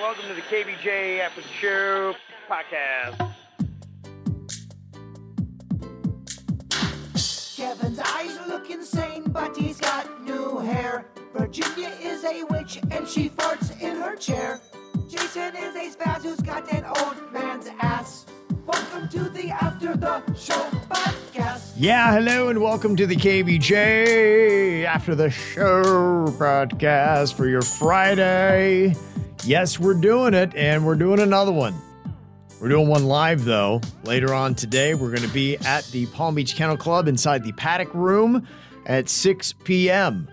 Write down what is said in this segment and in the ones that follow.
Welcome to the KVJ After the Show Podcast. Kevin's eyes look insane, but he's got new hair. Virginia is a witch, and she farts in her chair. Jason is a spaz who's got an old man's ass. Welcome to the After the Show Podcast. Yeah, hello, and welcome to the KVJ After the Show Podcast for your Friday. Yes, we're doing it, and we're doing another one. We're doing one live, though. Later on today, we're going to be at the Palm Beach Kennel Club inside the Paddock Room at 6 p.m.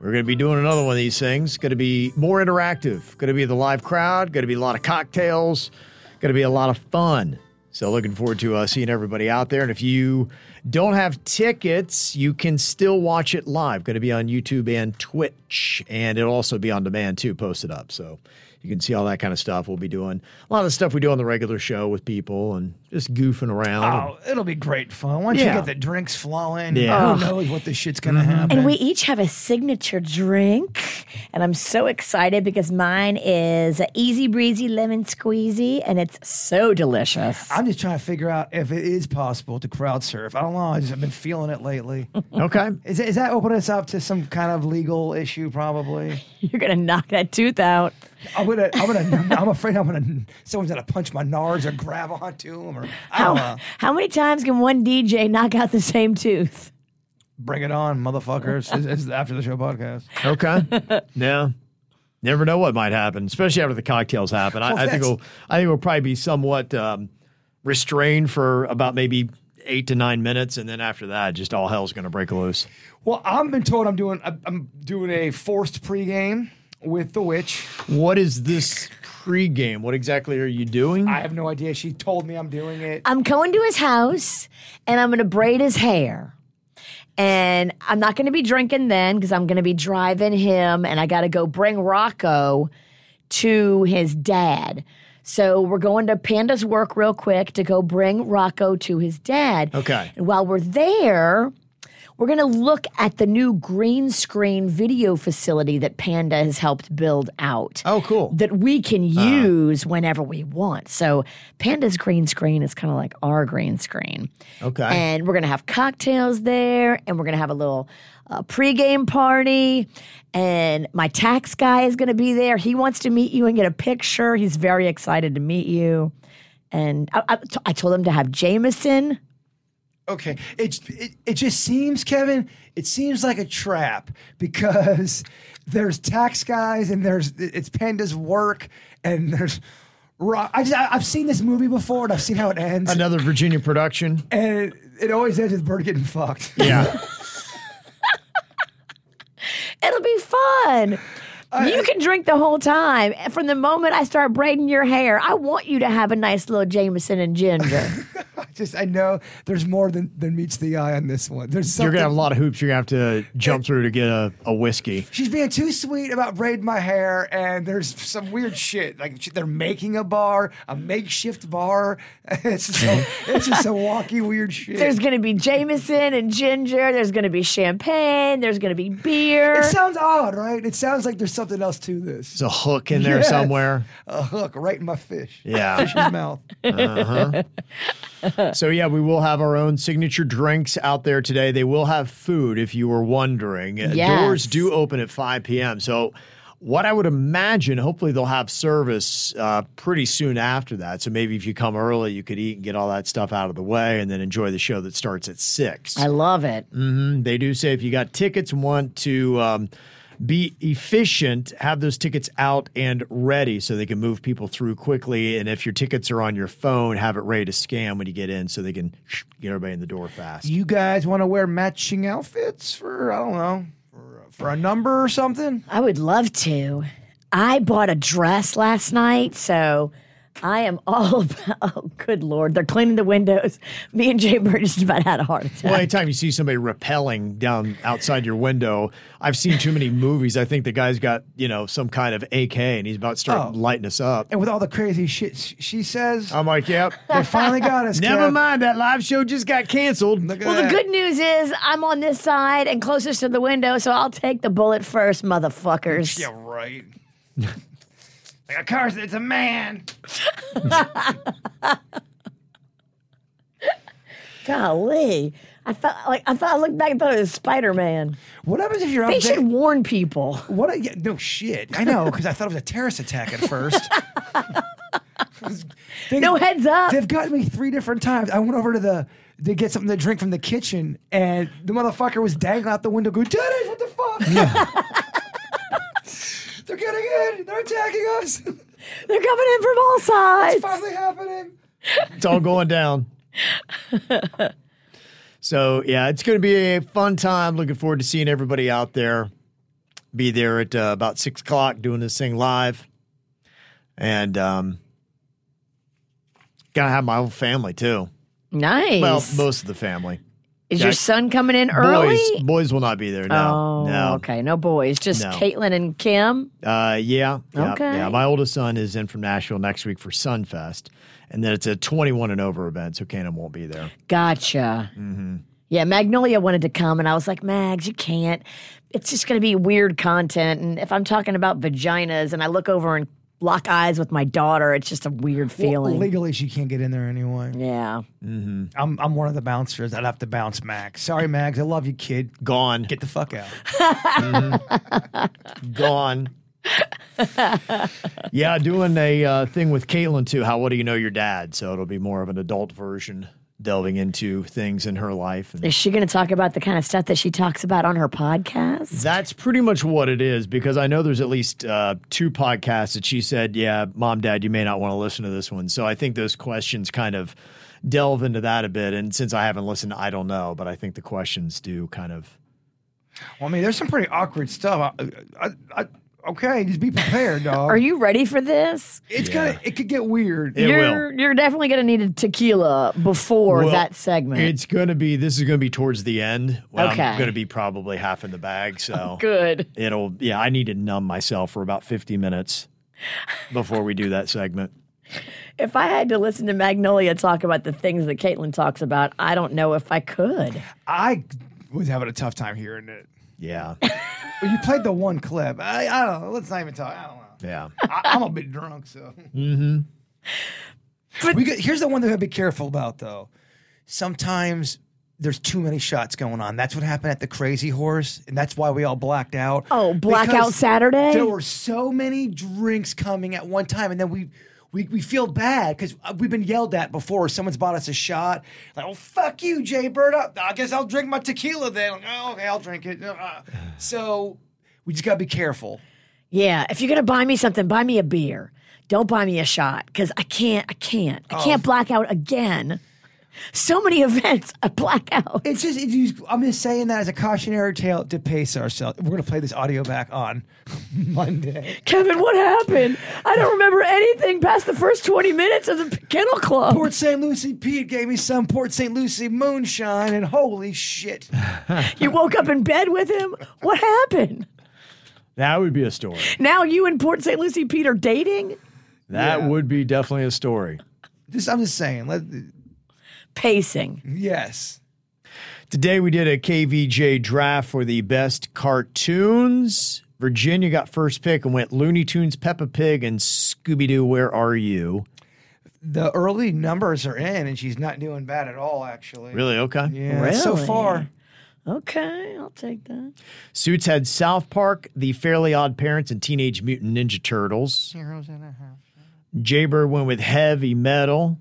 We're going to be doing another one of these things. Going to be more interactive. Going to be the live crowd. Going to be a lot of cocktails. Going to be a lot of fun. So looking forward to seeing everybody out there. And if you don't have tickets, you can still watch it live. Going to be on YouTube and Twitch. And it'll also be on demand, too, posted up. So you can see all that kind of stuff we'll be doing. A lot of the stuff we do on the regular show with people and just goofing around. Oh, it'll be great fun. Once you get the drinks flowing, who knows what this shit's going to happen. And we each have a signature drink. And I'm so excited because mine is an Easy Breezy Lemon Squeezy. And it's so delicious. I'm just trying to figure out if it is possible to crowd surf. I don't know. I just have been feeling it lately. Okay. Is that opening us up to some kind of legal issue, probably? You're going to knock that tooth out. I'm afraid someone's gonna punch my nards or grab onto them. How many times can one DJ knock out the same tooth? Bring it on, motherfuckers! It's the After the Show Podcast. Okay. Yeah. Never know what might happen, especially after the cocktails happen. I think we'll probably be somewhat restrained for about maybe 8 to 9 minutes, and then after that, just all hell's gonna break loose. Well, I've been told I'm doing a forced pregame. With the witch. What is this pregame? What exactly are you doing? I have no idea. She told me I'm doing it. I'm going to his house, and I'm going to braid his hair. And I'm not going to be drinking then because I'm going to be driving him, and I got to go bring Rocco to his dad. So we're going to Panda's work real quick to go bring Rocco to his dad. Okay. And while we're there, we're going to look at the new green screen video facility that Panda has helped build out. Oh, cool. That we can use whenever we want. So Panda's green screen is kind of like our green screen. Okay. And we're going to have cocktails there, and we're going to have a little pregame party, and my tax guy is going to be there. He wants to meet you and get a picture. He's very excited to meet you. And I told him to have Jameson. Okay, it just seems, Kevin, it seems like a trap because there's tax guys and it's Panda's work and there's rock. I've seen this movie before and I've seen how it ends. Another Virginia production, and it always ends with Bird getting fucked. Yeah, it'll be fun. You can drink the whole time. From the moment I start braiding your hair, I want you to have a nice little Jameson and ginger. I know there's more than meets the eye on this one. You're going to have a lot of hoops you're going to have to jump through to get a whiskey. She's being too sweet about braiding my hair, and there's some weird shit. Like they're making a bar, a makeshift bar. It's just a walkie weird shit. There's going to be Jameson and ginger. There's going to be champagne. There's going to be beer. It sounds odd, right? It sounds like there's something else to this. There's a hook in there somewhere. A hook right in my fish. Yeah. Fish's mouth. Uh-huh. So, yeah, we will have our own signature drinks out there today. They will have food, if you were wondering. Yes. Doors do open at 5 p.m. So what I would imagine, hopefully they'll have service pretty soon after that. So maybe if you come early, you could eat and get all that stuff out of the way and then enjoy the show that starts at 6. I love it. Mm-hmm. They do say if you got tickets, want to be efficient, have those tickets out and ready so they can move people through quickly. And if your tickets are on your phone, have it ready to scan when you get in so they can get everybody in the door fast. You guys want to wear matching outfits for, I don't know, for a number or something? I would love to. I bought a dress last night, so I am all about, oh, good Lord. They're cleaning the windows. Me and Jay Bird just about had a heart attack. Well, anytime you see somebody rappelling down outside your window, I've seen too many movies. I think the guy's got, you know, some kind of AK and he's about to start lighting us up. And with all the crazy shit she says. I'm like, yep. They finally got us, Never mind, that live show just got canceled. Well, the good news is I'm on this side and closest to the window, so I'll take the bullet first, motherfuckers. Yeah, right. Like a curse, it's a man. Golly. I looked back and thought it was Spider-Man. What happens if you're out there? They should warn people. What? Yeah, no shit. I know, because I thought it was a terrorist attack at first. No heads up. They've gotten me 3 different times. I went over to get something to drink from the kitchen, and the motherfucker was dangling out the window going, Dennis, what the fuck? Yeah. They're getting in. They're attacking us. They're coming in from all sides. It's finally happening. It's all going down. So, yeah, it's going to be a fun time. Looking forward to seeing everybody out there. Be there at about 6 o'clock doing this thing live. And got to have my whole family, too. Nice. Well, most of the family. Is your son coming in early? Boys will not be there. No. Oh, no. Okay. No boys. Just Caitlin and Kim? Yeah. Okay. Yeah. My oldest son is in from Nashville next week for Sunfest, and then it's a 21 and over event, so Kanan won't be there. Gotcha. Mm-hmm. Yeah, Magnolia wanted to come, and I was like, Mags, you can't. It's just going to be weird content, and if I'm talking about vaginas and I look over and lock eyes with my daughter, it's just a weird feeling. Well, legally, she can't get in there anyway. Yeah. Mm-hmm. I'm one of the bouncers. I'd have to bounce Max. Sorry, Max. I love you, kid. Gone. Get the fuck out. Mm-hmm. Gone. Yeah, doing a thing with Caitlin, too. How well do you know your dad? So it'll be more of an adult version, delving into things in her life. Is she going to talk about the kind of stuff that she talks about on her podcast? That's pretty much what it is, because I know there's at least 2 podcasts that she said, yeah, Mom, Dad, you may not want to listen to this one. So I think those questions kind of delve into that a bit. And since I haven't listened, I don't know, but I think the questions do kind of. Well, I mean, there's some pretty awkward stuff. Okay, just be prepared, dog. Are you ready for this? It could get weird. You're definitely going to need a tequila before that segment. This is going to be towards the end. Okay. I'm going to be probably half in the bag, so. Oh, good. I need to numb myself for about 50 minutes before we do that segment. If I had to listen to Magnolia talk about the things that Caitlin talks about, I don't know if I could. I was having a tough time hearing it. Yeah. You played the one clip. I don't know. Let's not even talk. I don't know. Yeah. I'm a bit drunk, so. Mm-hmm. But here's the one that I have to be careful about, though. Sometimes there's too many shots going on. That's what happened at the Crazy Horse, and that's why we all blacked out. Oh, blackout Saturday? There were so many drinks coming at one time, and then we feel bad because we've been yelled at before. Someone's bought us a shot. Like, oh, fuck you, Jay Bird. I guess I'll drink my tequila then. Like, oh, okay, I'll drink it. So we just got to be careful. Yeah. If you're going to buy me something, buy me a beer. Don't buy me a shot because I can't black out again. So many events, I black out. I'm just saying that as a cautionary tale to pace ourselves. We're going to play this audio back on Monday. Kevin, what happened? I don't remember anything past the first 20 minutes of the Kennel Club. Port St. Lucie Pete gave me some Port St. Lucie moonshine, and holy shit. You woke up in bed with him? What happened? That would be a story. Now you and Port St. Lucie Pete are dating? That would be definitely a story. I'm just saying, pacing. Yes. Today we did a KVJ draft for the best cartoons. Virginia got first pick and went Looney Tunes, Peppa Pig, and Scooby-Doo, Where Are You? The early numbers are in, and she's not doing bad at all, actually. Really? Okay. Yeah, really? So far. Okay, I'll take that. Suits had South Park, The Fairly Odd Parents, and Teenage Mutant Ninja Turtles. Heroes and a half. Jaybird went with Heavy Metal,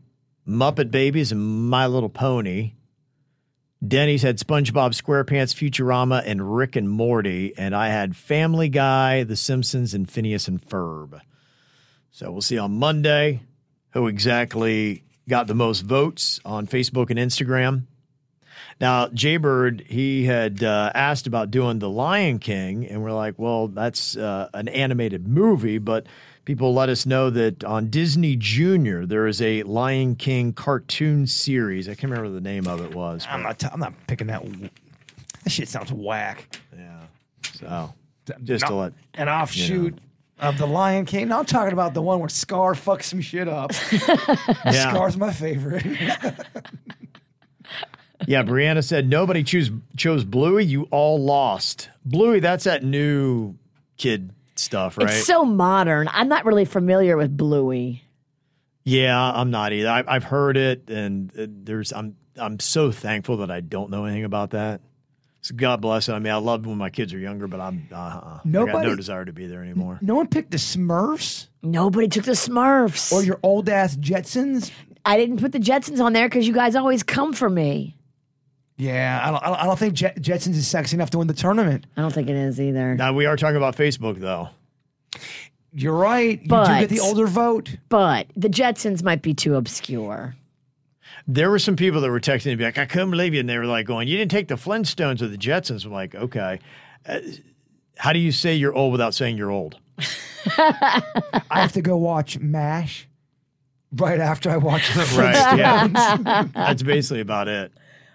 Muppet Babies, and My Little Pony. Denny's had SpongeBob SquarePants, Futurama, and Rick and Morty. And I had Family Guy, The Simpsons, and Phineas and Ferb. So we'll see on Monday who exactly got the most votes on Facebook and Instagram. Now, Jaybird, he had asked about doing The Lion King, and we're like, well, that's an animated movie, but people let us know that on Disney Junior, there is a Lion King cartoon series. I can't remember the name of it was. I'm not picking that. That shit sounds whack. Yeah. So, just to let... An offshoot... You know. Of The Lion King. Now I'm talking about the one where Scar fucks some shit up. Yeah. Scar's my favorite. Yeah, Brianna said, nobody chose Bluey. You all lost. Bluey, that's that new kid stuff, right? It's so modern. I'm not really familiar with Bluey. Yeah, I'm not either. I've heard it, and I'm so thankful that I don't know anything about that. God bless it. I mean, I loved when my kids were younger, but I got no desire to be there anymore. No one picked the Smurfs? Nobody took the Smurfs. Or your old-ass Jetsons? I didn't put the Jetsons on there because you guys always come for me. Yeah, I don't think Jetsons is sexy enough to win the tournament. I don't think it is either. Now, we are talking about Facebook, though. You're right. You do get the older vote. But the Jetsons might be too obscure. There were some people that were texting me like, I couldn't believe you. And they were like going, you didn't take the Flintstones or the Jetsons. I'm like, okay. How do you say you're old without saying you're old? I have to go watch MASH right after I watch the Flintstones. Yeah. That's basically about it.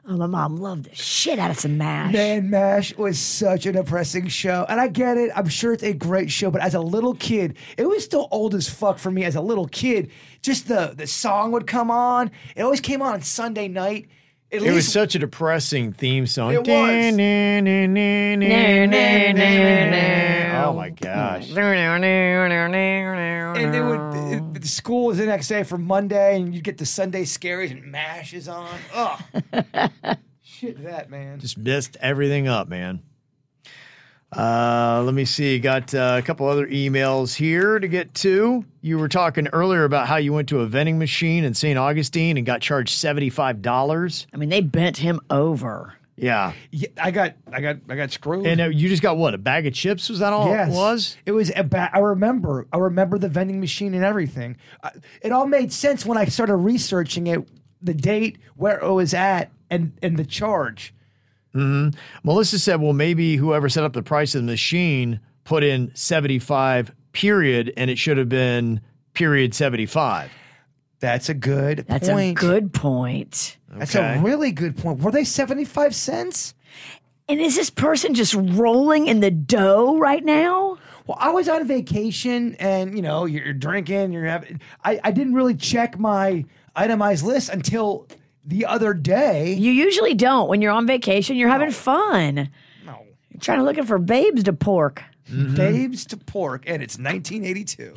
Oh, my mom loved the shit out of some MASH. Man, MASH was such a depressing show. And I get it. I'm sure it's a great show. But as a little kid, it was still old as fuck for me as a little kid. Just the song would come on. It always came on Sunday night. It was such a depressing theme song. It was. Oh, my gosh. And the school was the next day for Monday, and you'd get the Sunday Scaries and MASH is on. Ugh. Shit, that, man. Just messed everything up, man. Let me see. Got a couple other emails here to get to. You were talking earlier about how you went to a vending machine in St. Augustine and got charged $75. I mean, they bent him over. Yeah, I got screwed. And you just got what? A bag of chips? Was that all? Yes. It was? It was a bag. I remember the vending machine and everything. It all made sense when I started researching it, the date, where it was at, and the charge. Mm-hmm. Melissa said, well, maybe whoever set up the price of the machine put in 75 period, and it should have been period 75. That's a good point. That's a good point. Okay. That's a really good point. Were they 75 cents? And is this person just rolling in the dough right now? Well, I was on vacation, and, you know, you're drinking. I didn't really check my itemized list until... the other day. You usually don't. When you're on vacation, you're having fun. No. You're trying to look for babes to pork. Mm-hmm. Babes to pork. And it's 1982.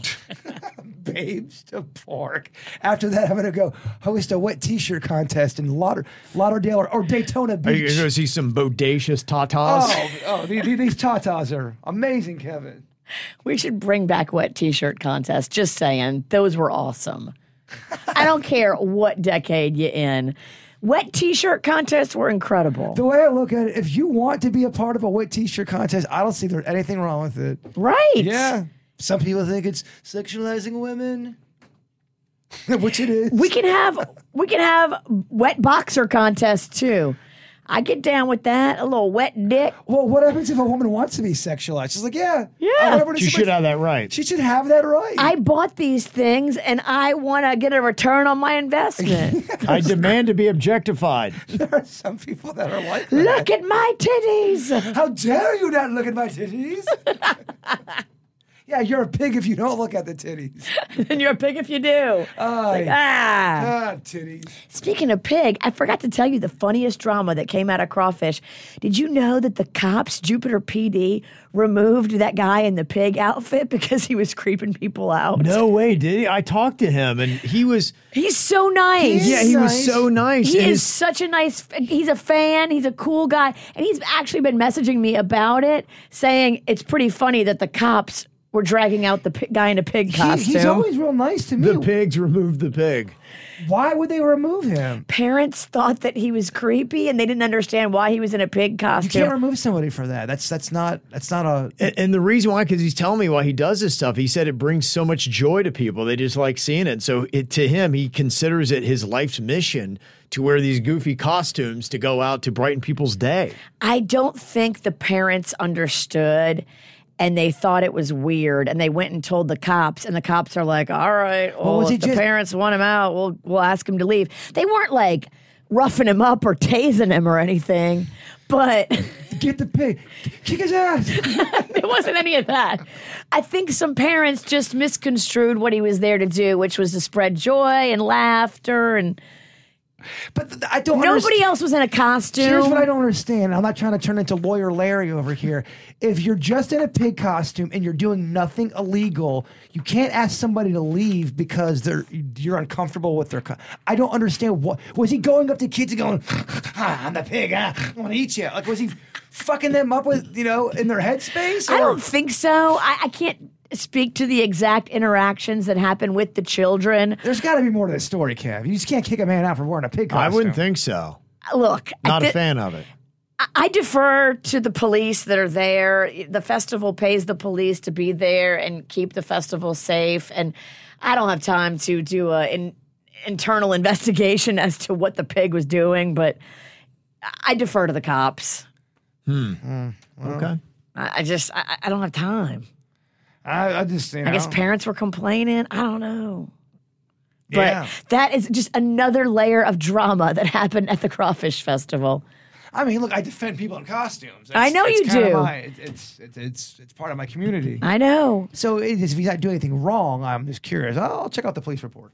Babes to pork. After that, I'm going to go host a wet t-shirt contest in Lauderdale or Daytona Beach. Are you going to see some bodacious tatas? Oh, these tatas are amazing, Kevin. We should bring back wet t-shirt contests. Just saying. Those were awesome. I don't care what decade you're in. Wet t-shirt contests were incredible. The way I look at it, if you want to be a part of a wet t-shirt contest, I don't see there's anything wrong with it. Right. Yeah. Some people think it's sexualizing women, which it is. We can have wet boxer contests too. I get down with that, a little wet dick. Well, what happens if a woman wants to be sexualized? She's like, yeah. She should have that right. She should have that right. I bought these things, and I want to get a return on my investment. I demand to be objectified. There are some people that are like that. Look at my titties. How dare you not look at my titties? Yeah, you're a pig if you don't look at the titties. Then you're a pig if you do. Titties. Speaking of pig, I forgot to tell you the funniest drama that came out of Crawfish. Did you know that the cops, Jupiter PD, removed that guy in the pig outfit because he was creeping people out? No way, did he? I talked to him, and he was... He's so nice. He was so nice. He is such a nice... He's a fan. He's a cool guy. And he's actually been messaging me about it, saying it's pretty funny that the cops... We're dragging out the guy in a pig costume. He's always real nice to me. The pigs removed the pig. Why would they remove him? Parents thought that he was creepy, and they didn't understand why he was in a pig costume. You can't remove somebody for that. That's not a. And the reason why, because he's telling me why he does this stuff. He said it brings so much joy to people. They just like seeing it. So to him, he considers it his life's mission to wear these goofy costumes to go out to brighten people's day. I don't think the parents understood. And they thought it was weird, and they went and told the cops, and the cops are like, all right, well, if the parents want him out, we'll ask him to leave. They weren't, like, roughing him up or tasing him or anything, but... Get the pig. Kick his ass. It wasn't any of that. I think some parents just misconstrued what he was there to do, which was to spread joy and laughter and... But I don't. Nobody else was in a costume. Here's what I don't understand. I'm not trying to turn into Lawyer Larry over here. If you're just in a pig costume and you're doing nothing illegal, you can't ask somebody to leave because you're uncomfortable with their. I don't understand. What was he going up to kids and going? Ah, I'm the pig. Ah, I want to eat you. Like, was he fucking them up with in their headspace? Or? I don't think so. I can't speak to the exact interactions that happen with the children. There's got to be more to this story, Kev. You just can't kick a man out for wearing a pig costume. I wouldn't think so. Look. Not a fan of it. I defer to the police that are there. The festival pays the police to be there and keep the festival safe. And I don't have time to do an internal investigation as to what the pig was doing, but I defer to the cops. Well, okay. I don't have time. I guess parents were complaining. I don't know. Yeah. But that is just another layer of drama that happened at the Crawfish Festival. I mean, look, I defend people in costumes. I know you do. It's part of my community. I know. So if he's not doing anything wrong, I'm just curious. I'll check out the police report.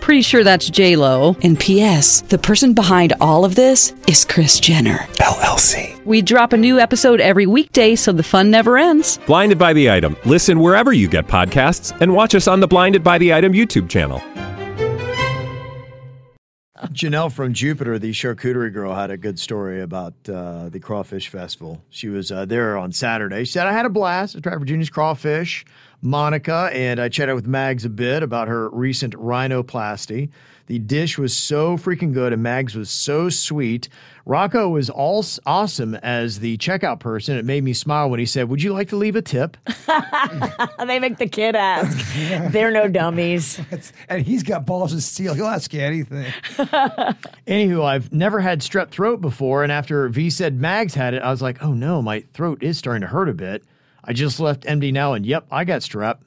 Pretty sure that's J-Lo. And P.S. the person behind all of this is Kris Jenner, LLC. We drop a new episode every weekday so the fun never ends. Blinded by the Item. Listen wherever you get podcasts and watch us on the Blinded by the Item YouTube channel. Janelle from Jupiter, the charcuterie girl, had a good story about the Crawfish Festival. She was there on Saturday. She said, I had a blast. I tried Virginia's crawfish, Monica, and I chatted with Mags a bit about her recent rhinoplasty. The dish was so freaking good, and Mags was so sweet. Rocco was all awesome as the checkout person. It made me smile when he said, would you like to leave a tip? They make the kid ask. They're no dummies. And he's got balls of steel. He'll ask you anything. Anywho, I've never had strep throat before, and after V said Mags had it, I was like, oh no, my throat is starting to hurt a bit. I just left MD Now, and yep, I got strep.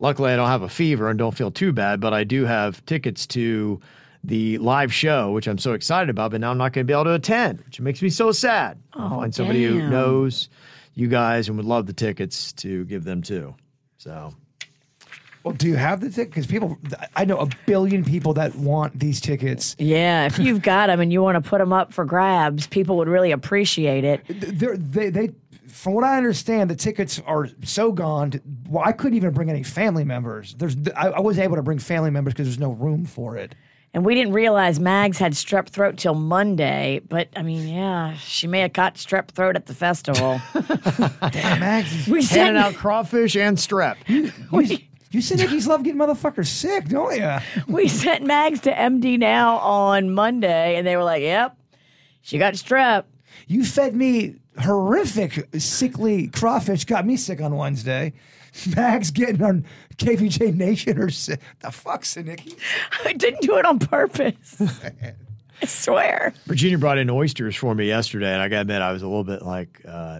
Luckily, I don't have a fever and don't feel too bad, but I do have tickets to the live show, which I'm so excited about, but now I'm not going to be able to attend, which makes me so sad. I'll find somebody who knows you guys and would love the tickets to give them too. So, well, do you have the tickets? Because I know a billion people that want these tickets. Yeah, if you've got them and you want to put them up for grabs, people would really appreciate it. From what I understand, the tickets are so gone. I couldn't even bring any family members. I wasn't able to bring family members because there's no room for it. And we didn't realize Mags had strep throat till Monday. But, I mean, yeah, she may have caught strep throat at the festival. Damn, Mags. We handed out crawfish and strep. You Sinikies love getting motherfuckers sick, don't you? We sent Mags to MD Now on Monday, and they were like, yep, she got strep. You fed me... horrific, sickly crawfish got me sick on Wednesday. Mags getting on KVJ Nation or sick. The fuck's Nicky? I didn't do it on purpose. I swear. Virginia brought in oysters for me yesterday, and I got to admit, I was a little bit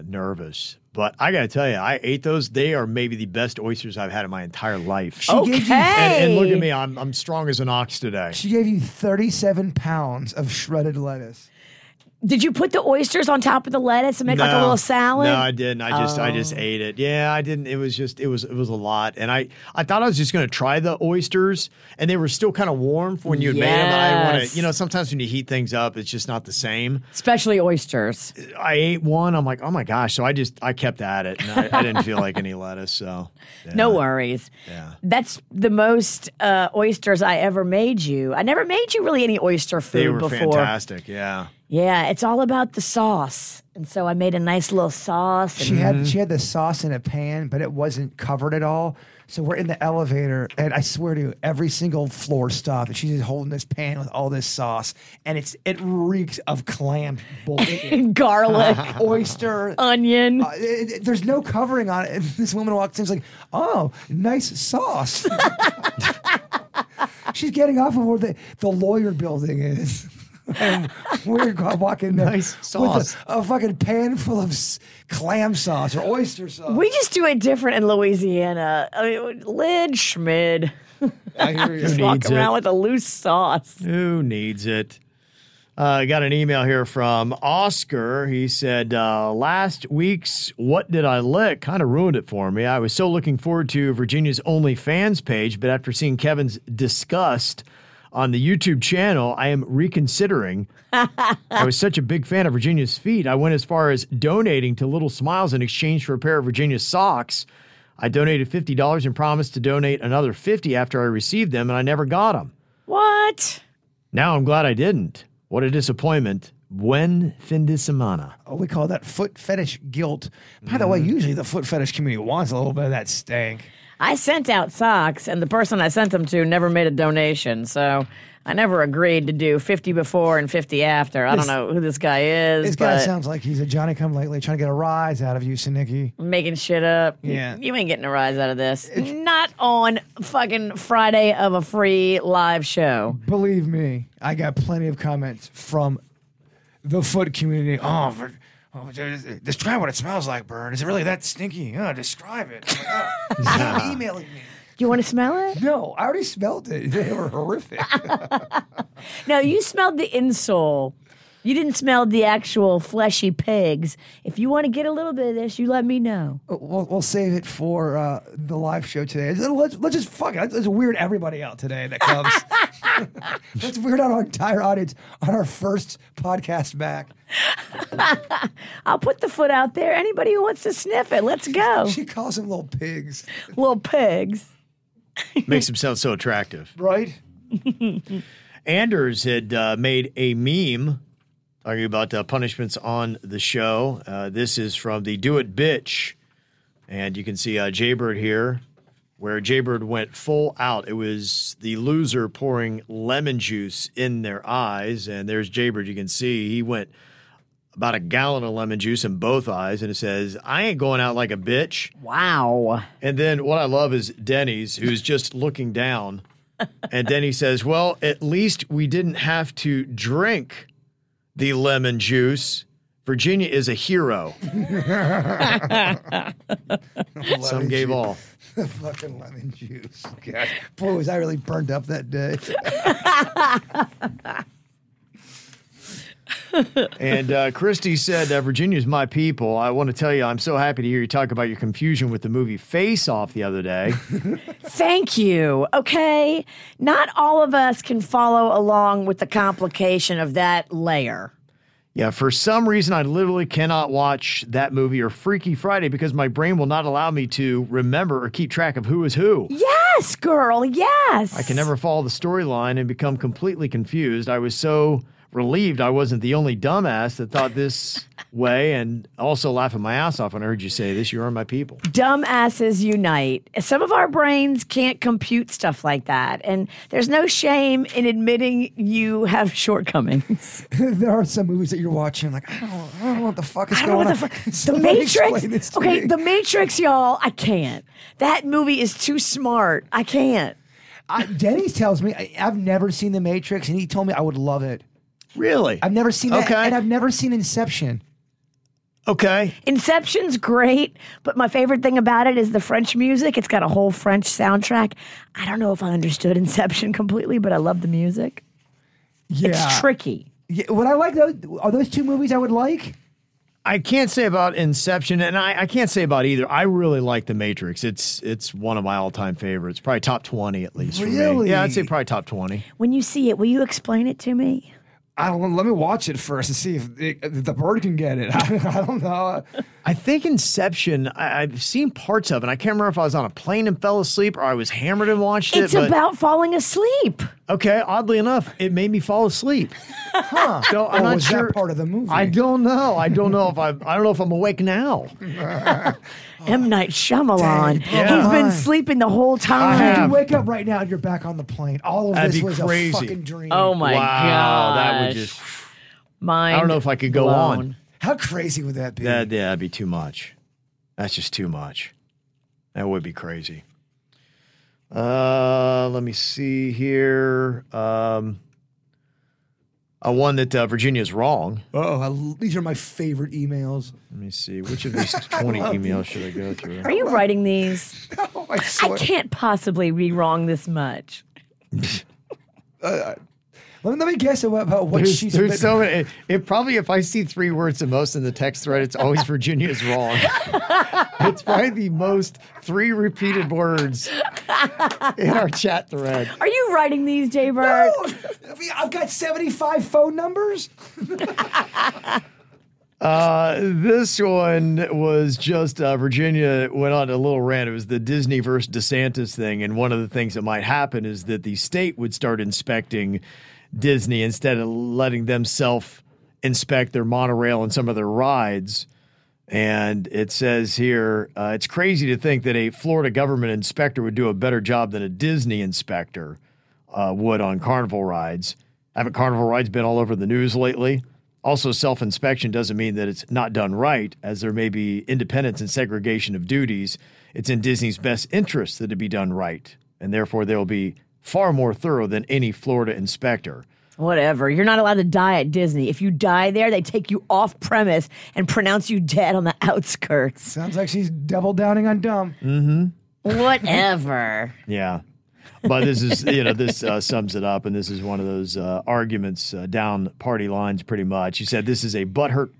nervous. But I got to tell you, I ate those. They are maybe the best oysters I've had in my entire life. She gave you, and look at me, I'm strong as an ox today. She gave you 37 pounds of shredded lettuce. Did you put the oysters on top of the lettuce and make like a little salad? No, I didn't. I just ate it. Yeah, I didn't. It was a lot. And I thought I was just going to try the oysters, and they were still kind of warm for when you had made them. I didn't want to, sometimes when you heat things up, it's just not the same. Especially oysters. I ate one. I'm like, oh my gosh. So I kept at it, and I didn't feel like any lettuce. So yeah. No worries. Yeah. That's the most oysters I ever made you. I never made you really any oyster food before. They were fantastic. Yeah. Yeah, it's all about the sauce. And so I made a nice little sauce. And she had the sauce in a pan, but it wasn't covered at all. So we're in the elevator, and I swear to you, every single floor stop, and she's just holding this pan with all this sauce, and it reeks of clam bullshit. Garlic. Oyster. Onion. There's no covering on it. And this woman walks in, she's like, oh, nice sauce. She's getting off of where the lawyer building is. And we're walking there nice sauce. With a fucking pan full of clam sauce or oyster sauce. We just do it different in Louisiana. I mean, lid schmid. I hear you. Just walk around with a loose sauce. Who needs it? I got an email here from Oscar. He said, last week's What Did I Lick kind of ruined it for me. I was so looking forward to Virginia's OnlyFans page, but after seeing Kevin's disgust on the YouTube channel, I am reconsidering. I was such a big fan of Virginia's feet. I went as far as donating to Little Smiles in exchange for a pair of Virginia's socks. I donated $50 and promised to donate another $50 after I received them, and I never got them. What? Now I'm glad I didn't. What a disappointment. Buen fin de semana. Oh, we call that foot fetish guilt. By the way, usually the foot fetish community wants a little bit of that stank. I sent out socks, and the person I sent them to never made a donation, so I never agreed to do 50 before and 50 after. I don't know who this guy is. This guy sounds like he's a Johnny-come-lately trying to get a rise out of you, Sinicky. Making shit up. Yeah. You ain't getting a rise out of this. Not on fucking Friday of a free live show. Believe me, I got plenty of comments from the foot community. Oh, describe what it smells like, Bird. Is it really that stinky? Describe it. Stop emailing me. Do you want to smell it? No, I already smelled it. They were horrific. No, you smelled the insole. You didn't smell the actual fleshy pigs. If you want to get a little bit of this, you let me know. We'll save it for the live show today. Let's just fuck it. Let's weird everybody out today that comes. Let's weird out our entire audience on our first podcast back. I'll put the foot out there. Anybody who wants to sniff it, let's go. She calls them little pigs. Little pigs. Makes them sound so attractive. Right? Anders had made a meme talking about punishments on the show. This is from the Do It Bitch. And you can see Jaybird here, where Jaybird went full out. It was the loser pouring lemon juice in their eyes. And there's Jaybird. You can see he went about a gallon of lemon juice in both eyes. And it says, I ain't going out like a bitch. Wow. And then what I love is Denny's, who's just looking down. And then he says, well, at least we didn't have to drink the lemon juice. Virginia is a hero. Some gave all. The fucking lemon juice. God. Boy, was I really burned up that day. And Christy said, Virginia's my people. I want to tell you, I'm so happy to hear you talk about your confusion with the movie Face Off the other day. Thank you. Okay. Not all of us can follow along with the complication of that layer. Yeah, for some reason, I literally cannot watch that movie or Freaky Friday because my brain will not allow me to remember or keep track of who is who. Yes, girl, yes. I can never follow the storyline and become completely confused. I was so relieved I wasn't the only dumbass that thought this way, and also laughing my ass off when I heard you say this. You are my people. Dumbasses unite. Some of our brains can't compute stuff like that, and there's no shame in admitting you have shortcomings. There are some movies that you're watching, like, I don't know what the fuck is going on. The Matrix. Okay, The Matrix, y'all. I can't. That movie is too smart. I can't. Denny's tells me I've never seen The Matrix, and he told me I would love it. Really? I've never seen that, and I've never seen Inception. Okay. Inception's great, but my favorite thing about it is the French music. It's got a whole French soundtrack. I don't know if I understood Inception completely, but I love the music. Yeah. It's tricky. Yeah, would I like those? Are those two movies I would like? I can't say about Inception, and I can't say about either. I really like The Matrix. It's one of my all-time favorites. Probably top 20 at least. Really? For me. Yeah, I'd say probably top 20. When you see it, will you explain it to me? I don't know. Let me watch it first and see if the bird can get it. I don't know. I think Inception, I've seen parts of it. I can't remember if I was on a plane and fell asleep or I was hammered and watched it. It's about falling asleep. Okay. Oddly enough, it made me fall asleep. Huh. So I'm not sure. Was that part of the movie? I don't know. I don't know if I'm awake now. M. Night Shyamalan. Yeah. He's been sleeping the whole time. You wake up right now and you're back on the plane. All of this was crazy. A fucking dream. Oh my God. That would just. Mind I don't know if I could go blown. On. How crazy would that be? That'd be too much. That's just too much. That would be crazy. Let me see here. One that Virginia's wrong. These are my favorite emails. Let me see. Which of these 20 emails should I go through? Are you writing these? No, I can't possibly be wrong this much. Let me guess about what she's... There's so many. It probably, if I see three words the most in the text thread, it's always Virginia's wrong. It's probably the most three repeated words in our chat thread. Are you writing these, Jaybird? No! I've got 75 phone numbers? This one was just Virginia went on a little rant. It was the Disney versus DeSantis thing, and one of the things that might happen is that the state would start inspecting Disney instead of letting them self-inspect their monorail and some of their rides. And it says here, it's crazy to think that a Florida government inspector would do a better job than a Disney inspector would on carnival rides. Haven't carnival rides been all over the news lately? Also, self-inspection doesn't mean that it's not done right, as there may be independence and segregation of duties. It's in Disney's best interest that it be done right, and therefore there will be far more thorough than any Florida inspector. Whatever. You're not allowed to die at Disney. If you die there, they take you off premise and pronounce you dead on the outskirts. Sounds like she's double downing on dumb. Mm-hmm. Whatever. Yeah. But this is, this sums it up, and this is one of those arguments down party lines pretty much. He said this is a butthurt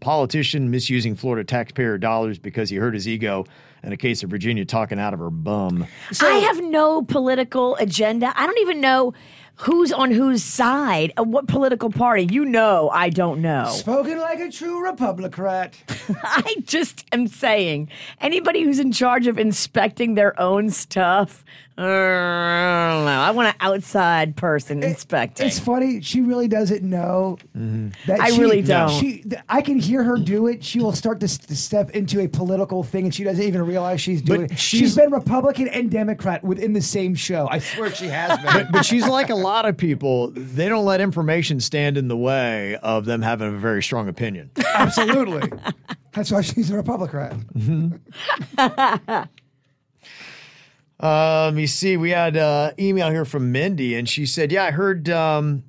politician misusing Florida taxpayer dollars because he hurt his ego in a case of Virginia talking out of her bum. So, I have no political agenda. I don't even know who's on whose side, what political party. I don't know. Spoken like a true Republican. I just am saying, anybody who's in charge of inspecting their own stuff, I don't know. I want an outside person inspecting. It's funny. She really doesn't know. Mm-hmm. I really don't. I can hear her do it. She will start to step into a political thing, and she doesn't even realize she's doing it. She's been Republican and Democrat within the same show. I swear she has been. But she's like a lot of people. They don't let information stand in the way of them having a very strong opinion. Absolutely. That's why she's a Republican. Mm-hmm. Let me see. We had an email here from Mindy, and she said, I heard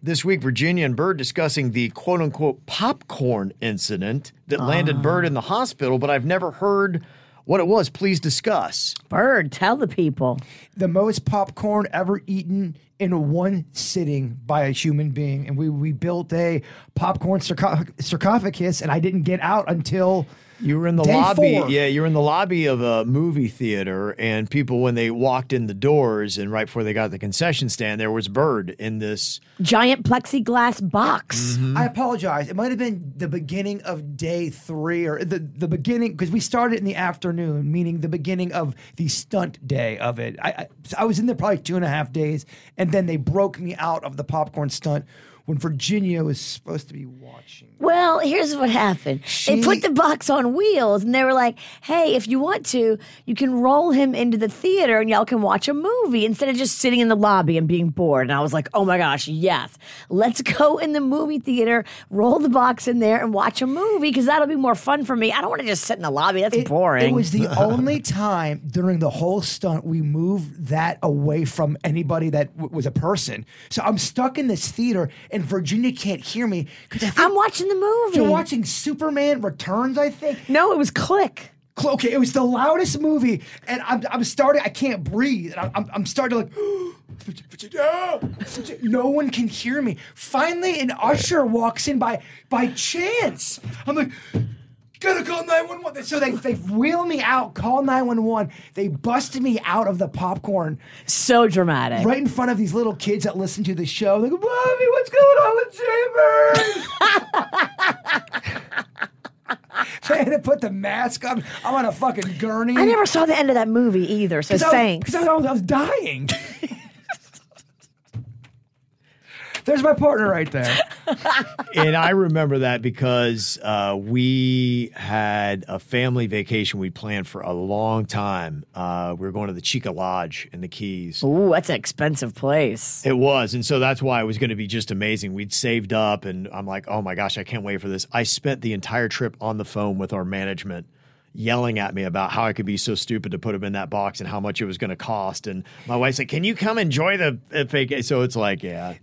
this week Virginia and Bird discussing the quote-unquote popcorn incident that landed Bird in the hospital, but I've never heard what it was. Please discuss. Bird, tell the people. The most popcorn ever eaten in one sitting by a human being, and we built a popcorn sarcophagus, and I didn't get out until... You were in the lobby. Four. Yeah, you were in the lobby of a movie theater, and people, when they walked in the doors and right before they got the concession stand, there was Bird in this giant plexiglass box. Mm-hmm. I apologize. It might have been the beginning of day three or the beginning, because we started in the afternoon, meaning the beginning of the stunt day of it. I was in there probably 2.5 days, and then they broke me out of the popcorn stunt when Virginia was supposed to be watching. Well, here's what happened. They put the box on wheels, and they were like, hey, if you want to, you can roll him into the theater, and y'all can watch a movie instead of just sitting in the lobby and being bored. And I was like, oh, my gosh, yes. Let's go in the movie theater, roll the box in there, and watch a movie, because that'll be more fun for me. I don't want to just sit in the lobby. That's boring. It was the only time during the whole stunt we moved that away from anybody that was a person. So I'm stuck in this theater, and Virginia can't hear me because I'm watching the movie. You're watching Superman Returns, I think. No, it was Click. Okay, it was the loudest movie, and I'm starting. I can't breathe, and I'm starting to like. No one can hear me. Finally, an usher walks in by chance. I'm like, gotta call 911. So they wheel me out, call 911. They busted me out of the popcorn. So dramatic. Right in front of these little kids that listen to the show. They're like, Mommy, what's going on with Chambers? They had to put the mask on. I'm on a fucking gurney. I never saw the end of that movie either, so thanks. Because I was dying. There's my partner right there. And I remember that because we had a family vacation we planned for a long time. We were going to the Chica Lodge in the Keys. Ooh, that's an expensive place. It was. And so that's why it was going to be just amazing. We'd saved up and I'm like, oh my gosh, I can't wait for this. I spent the entire trip on the phone with our management yelling at me about how I could be so stupid to put him in that box and how much it was going to cost. And my wife's like, can you come enjoy the fake? So it's like, yeah.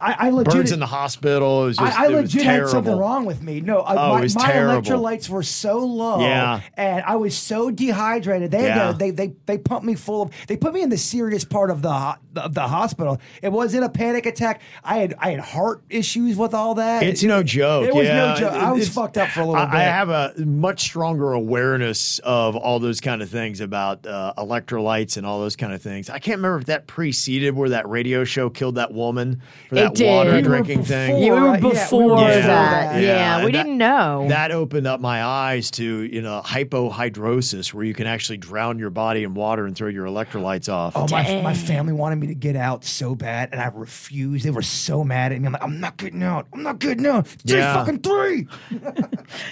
I legit. Birds in the hospital. It was just, I legit had something wrong with me. No, my electrolytes were so low. Yeah. And I was so dehydrated. They pumped me full of, they put me in the serious part of the hospital. It wasn't a panic attack. I had heart issues with all that. It's no joke. It was no joke. I was fucked up for a little bit. I have a much stronger awareness of all those kind of things about electrolytes and all those kind of things. I can't remember if that preceded where that radio show killed that woman for that water drinking thing. You were before that. Yeah, we didn't know. That opened up my eyes to, hypohidrosis, where you can actually drown your body in water and throw your electrolytes off. Oh, my family wanted me to get out so bad and I refused. They were so mad at me. I'm like, I'm not getting out. I'm not getting out. Three.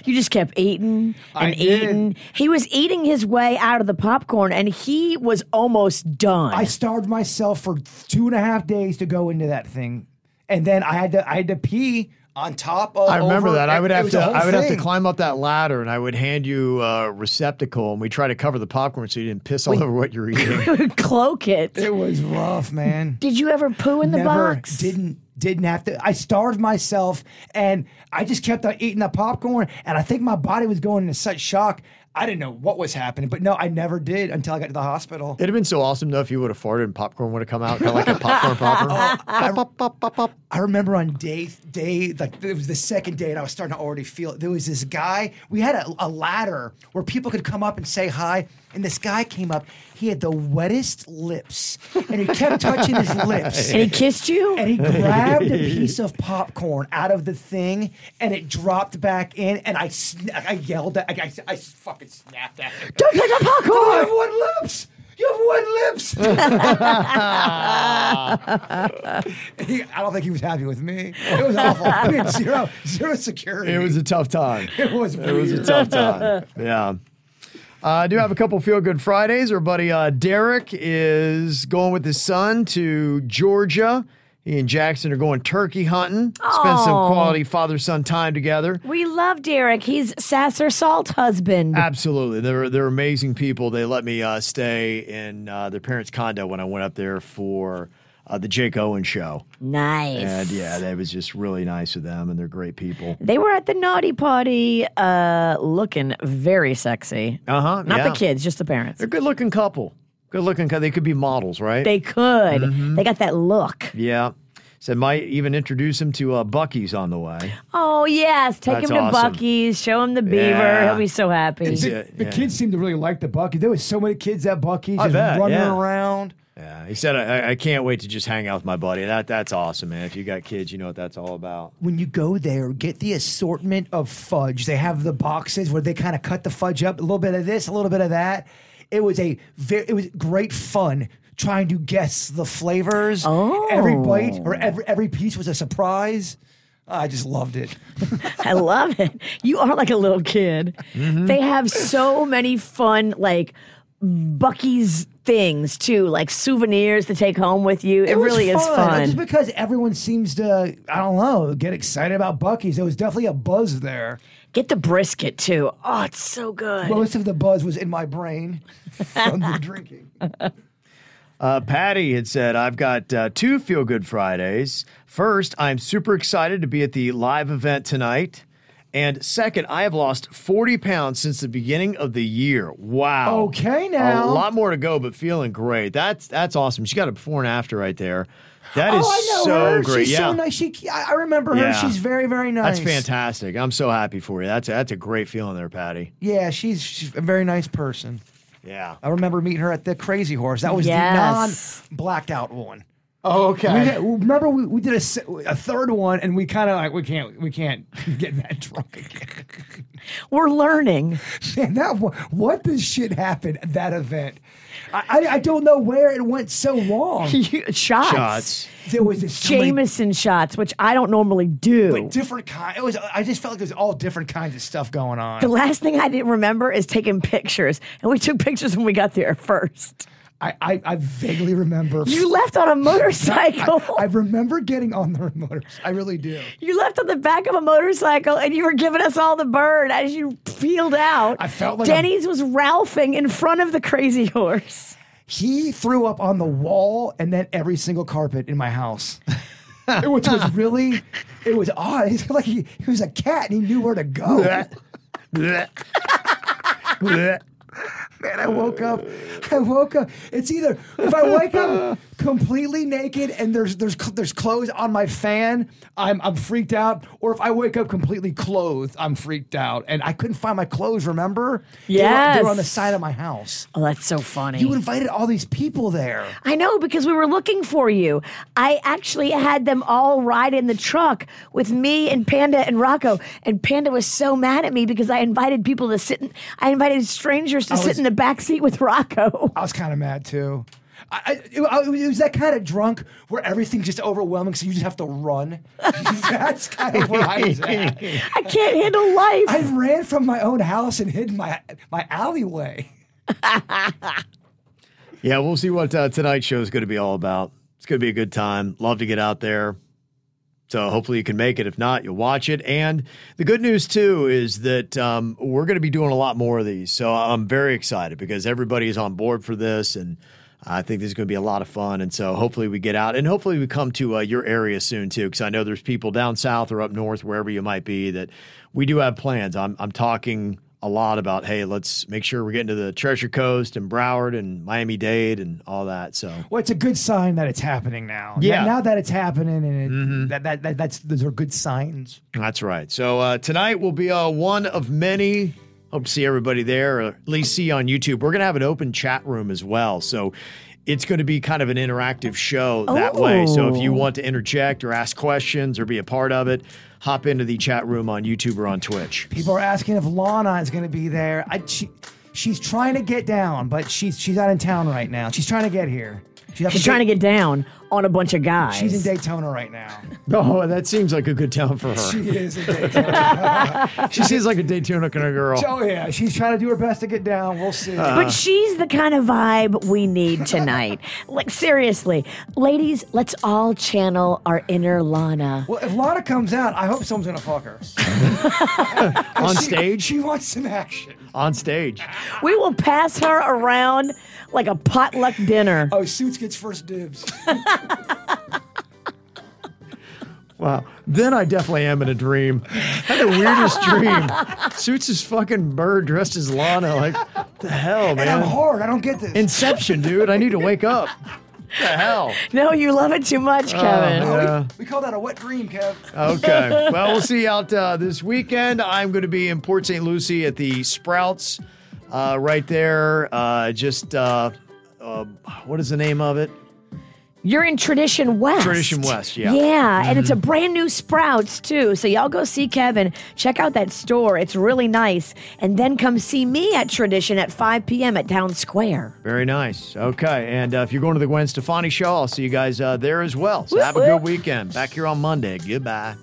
You just kept eating and eating. He was eating his way out of the popcorn, and he was almost done. I starved myself for 2.5 days to go into that thing, and then I had to pee on top of. I remember that. I would have to climb up that ladder, and I would hand you a receptacle, and we try to cover the popcorn so you didn't piss all over what you're eating. We would cloak it. It was rough, man. Did you ever poo in the box? Didn't have to. I starved myself and I just kept on eating the popcorn. And I think my body was going into such shock. I didn't know what was happening, but no, I never did until I got to the hospital. It'd have been so awesome though if you would have farted and popcorn would have come out, kind of like a popcorn popper. I remember on day, like it was the second day, and I was starting to already feel it. There was this guy. We had a ladder where people could come up and say hi, and this guy came up. He had the wettest lips, and he kept touching his lips. And he kissed you? And he grabbed a piece of popcorn out of the thing, and it dropped back in, and I yelled at I fucking. Snapped at him. Don't touch the popcorn! You have one lips! You have one lips! I don't think he was happy with me. It was awful. We had zero security. It was a tough time. It was a tough time. Yeah. I do have a couple Feel Good Fridays. Our buddy Derek is going with his son to Georgia. He and Jackson are going turkey hunting. Aww. Spend some quality father-son time together. We love Derek. He's Sasser Salt husband. Absolutely. They're amazing people. They let me stay in their parents' condo when I went up there for the Jake Owen show. Nice. And yeah, that was just really nice of them, and they're great people. They were at the naughty party looking very sexy. Uh-huh. Not the kids, just the parents. They're a good-looking couple. Good looking, they could be models, right? They could. Mm-hmm. They got that look. Yeah. So might even introduce him to Buc-ee's on the way. Oh, yes. Take him to Buc-ee's. Show him the beaver. Yeah. He'll be so happy. The kids seem to really like the Buc-ee's. There was so many kids at Buc-ee's running around. Yeah, he said, I can't wait to just hang out with my buddy. That's awesome, man. If you got kids, you know what that's all about. When you go there, get the assortment of fudge. They have the boxes where they kind of cut the fudge up. A little bit of this, a little bit of that. It was great fun trying to guess the flavors. Oh. Every bite or every piece was a surprise. I just loved it. I love it. You are like a little kid. Mm-hmm. They have so many fun, like Buc-ee's things too, like souvenirs to take home with you. It really is fun. Just because everyone seems to, I don't know, get excited about Buc-ee's. There was definitely a buzz there. Get the brisket too. Oh, it's so good. Most of the buzz was in my brain from the drinking. Patty had said, I've got two Feel Good Fridays. First, I'm super excited to be at the live event tonight. And second, I have lost 40 pounds since the beginning of the year. Wow. Okay, now. A lot more to go, but feeling great. That's awesome. She's got a before and after right there. That is so great. She's so nice. I remember her. She's very, very nice. That's fantastic. I'm so happy for you. That's a great feeling there, Patty. Yeah, she's a very nice person. Yeah. I remember meeting her at the Crazy Horse. That was the non-blacked out one. Oh, okay. We did a third one, and we kind of like we can't get that drunk again. We're learning. Man, what does shit happen at that event? I don't know where it went so long. Shots. There was Jameson shots, which I don't normally do. But different kind. I just felt like there was all different kinds of stuff going on. The last thing I didn't remember is taking pictures, and we took pictures when we got there first. I vaguely remember. You left on a motorcycle. I remember getting on the motorcycle. I really do. You left on the back of a motorcycle, and you were giving us all the bird as you peeled out. I felt like Denny's was ralphing in front of the Crazy Horse. He threw up on the wall and then every single carpet in my house. Which was really, it was odd. It's like he was a cat and he knew where to go. Man, I woke up. It's either if I wake up completely naked and there's clothes on my fan, I'm freaked out, or if I wake up completely clothed, I'm freaked out. And I couldn't find my clothes, remember? Yes. They were on the side of my house. Oh, that's so funny. You invited all these people there. I know, because we were looking for you. I actually had them all ride in the truck with me and Panda and Rocco, and Panda was so mad at me because I invited people to sit. I invited strangers to sit in the back seat with Rocco. I was kind of mad too. It was that kind of drunk where everything's just overwhelming, so you just have to run. That's kind of where I was at. I can't handle life. I ran from my own house and hid in my alleyway. Yeah, we'll see what tonight's show is going to be all about. It's going to be a good time. Love to get out there. So hopefully you can make it. If not, you'll watch it. And the good news, too, is that we're going to be doing a lot more of these. So I'm very excited because everybody is on board for this, and I think this is going to be a lot of fun. And so hopefully we get out, and hopefully we come to your area soon, too, because I know there's people down south or up north, wherever you might be, that we do have plans. I'm talking a lot about, hey, let's make sure we're getting to the Treasure Coast and Broward and Miami-Dade and all that. So, well, it's a good sign that it's happening now. Yeah. Now that it's happening, and those are good signs. That's right. So tonight will be one of many. Hope to see everybody there, or at least see you on YouTube. We're going to have an open chat room as well. So it's going to be kind of an interactive show that way. So if you want to interject or ask questions or be a part of it, hop into the chat room on YouTube or on Twitch. People are asking if Lana is going to be there. She's trying to get down, but she's out in town right now. She's trying to get here. She's trying to get down on a bunch of guys. She's in Daytona right now. Oh, that seems like a good town for her. She is in Daytona. She seems like a Daytona kind of girl. Oh, yeah. She's trying to do her best to get down. We'll see. But she's the kind of vibe we need tonight. Like, seriously. Ladies, let's all channel our inner Lana. Well, if Lana comes out, I hope someone's going to fuck her. On stage? She wants some action. On stage. We will pass her around like a potluck dinner. Oh, Suits gets first dibs. Wow. Then I definitely am in a dream. I had the weirdest dream. Suits is fucking bird dressed as Lana. Like, what the hell, man? And I'm hard. I don't get this. Inception, dude. I need to wake up. What the hell? No, you love it too much, Kevin. We call that a wet dream, Kev. Okay. Well, we'll see you out this weekend. I'm going to be in Port St. Lucie at the Sprouts right there. What is the name of it? You're in Tradition West. Tradition West, yeah. Yeah, and it's a brand new Sprouts, too. So y'all go see Kevin. Check out that store. It's really nice. And then come see me at Tradition at 5 p.m. at Town Square. Very nice. Okay, and if you're going to the Gwen Stefani show, I'll see you guys there as well. So have a good weekend. Back here on Monday. Goodbye.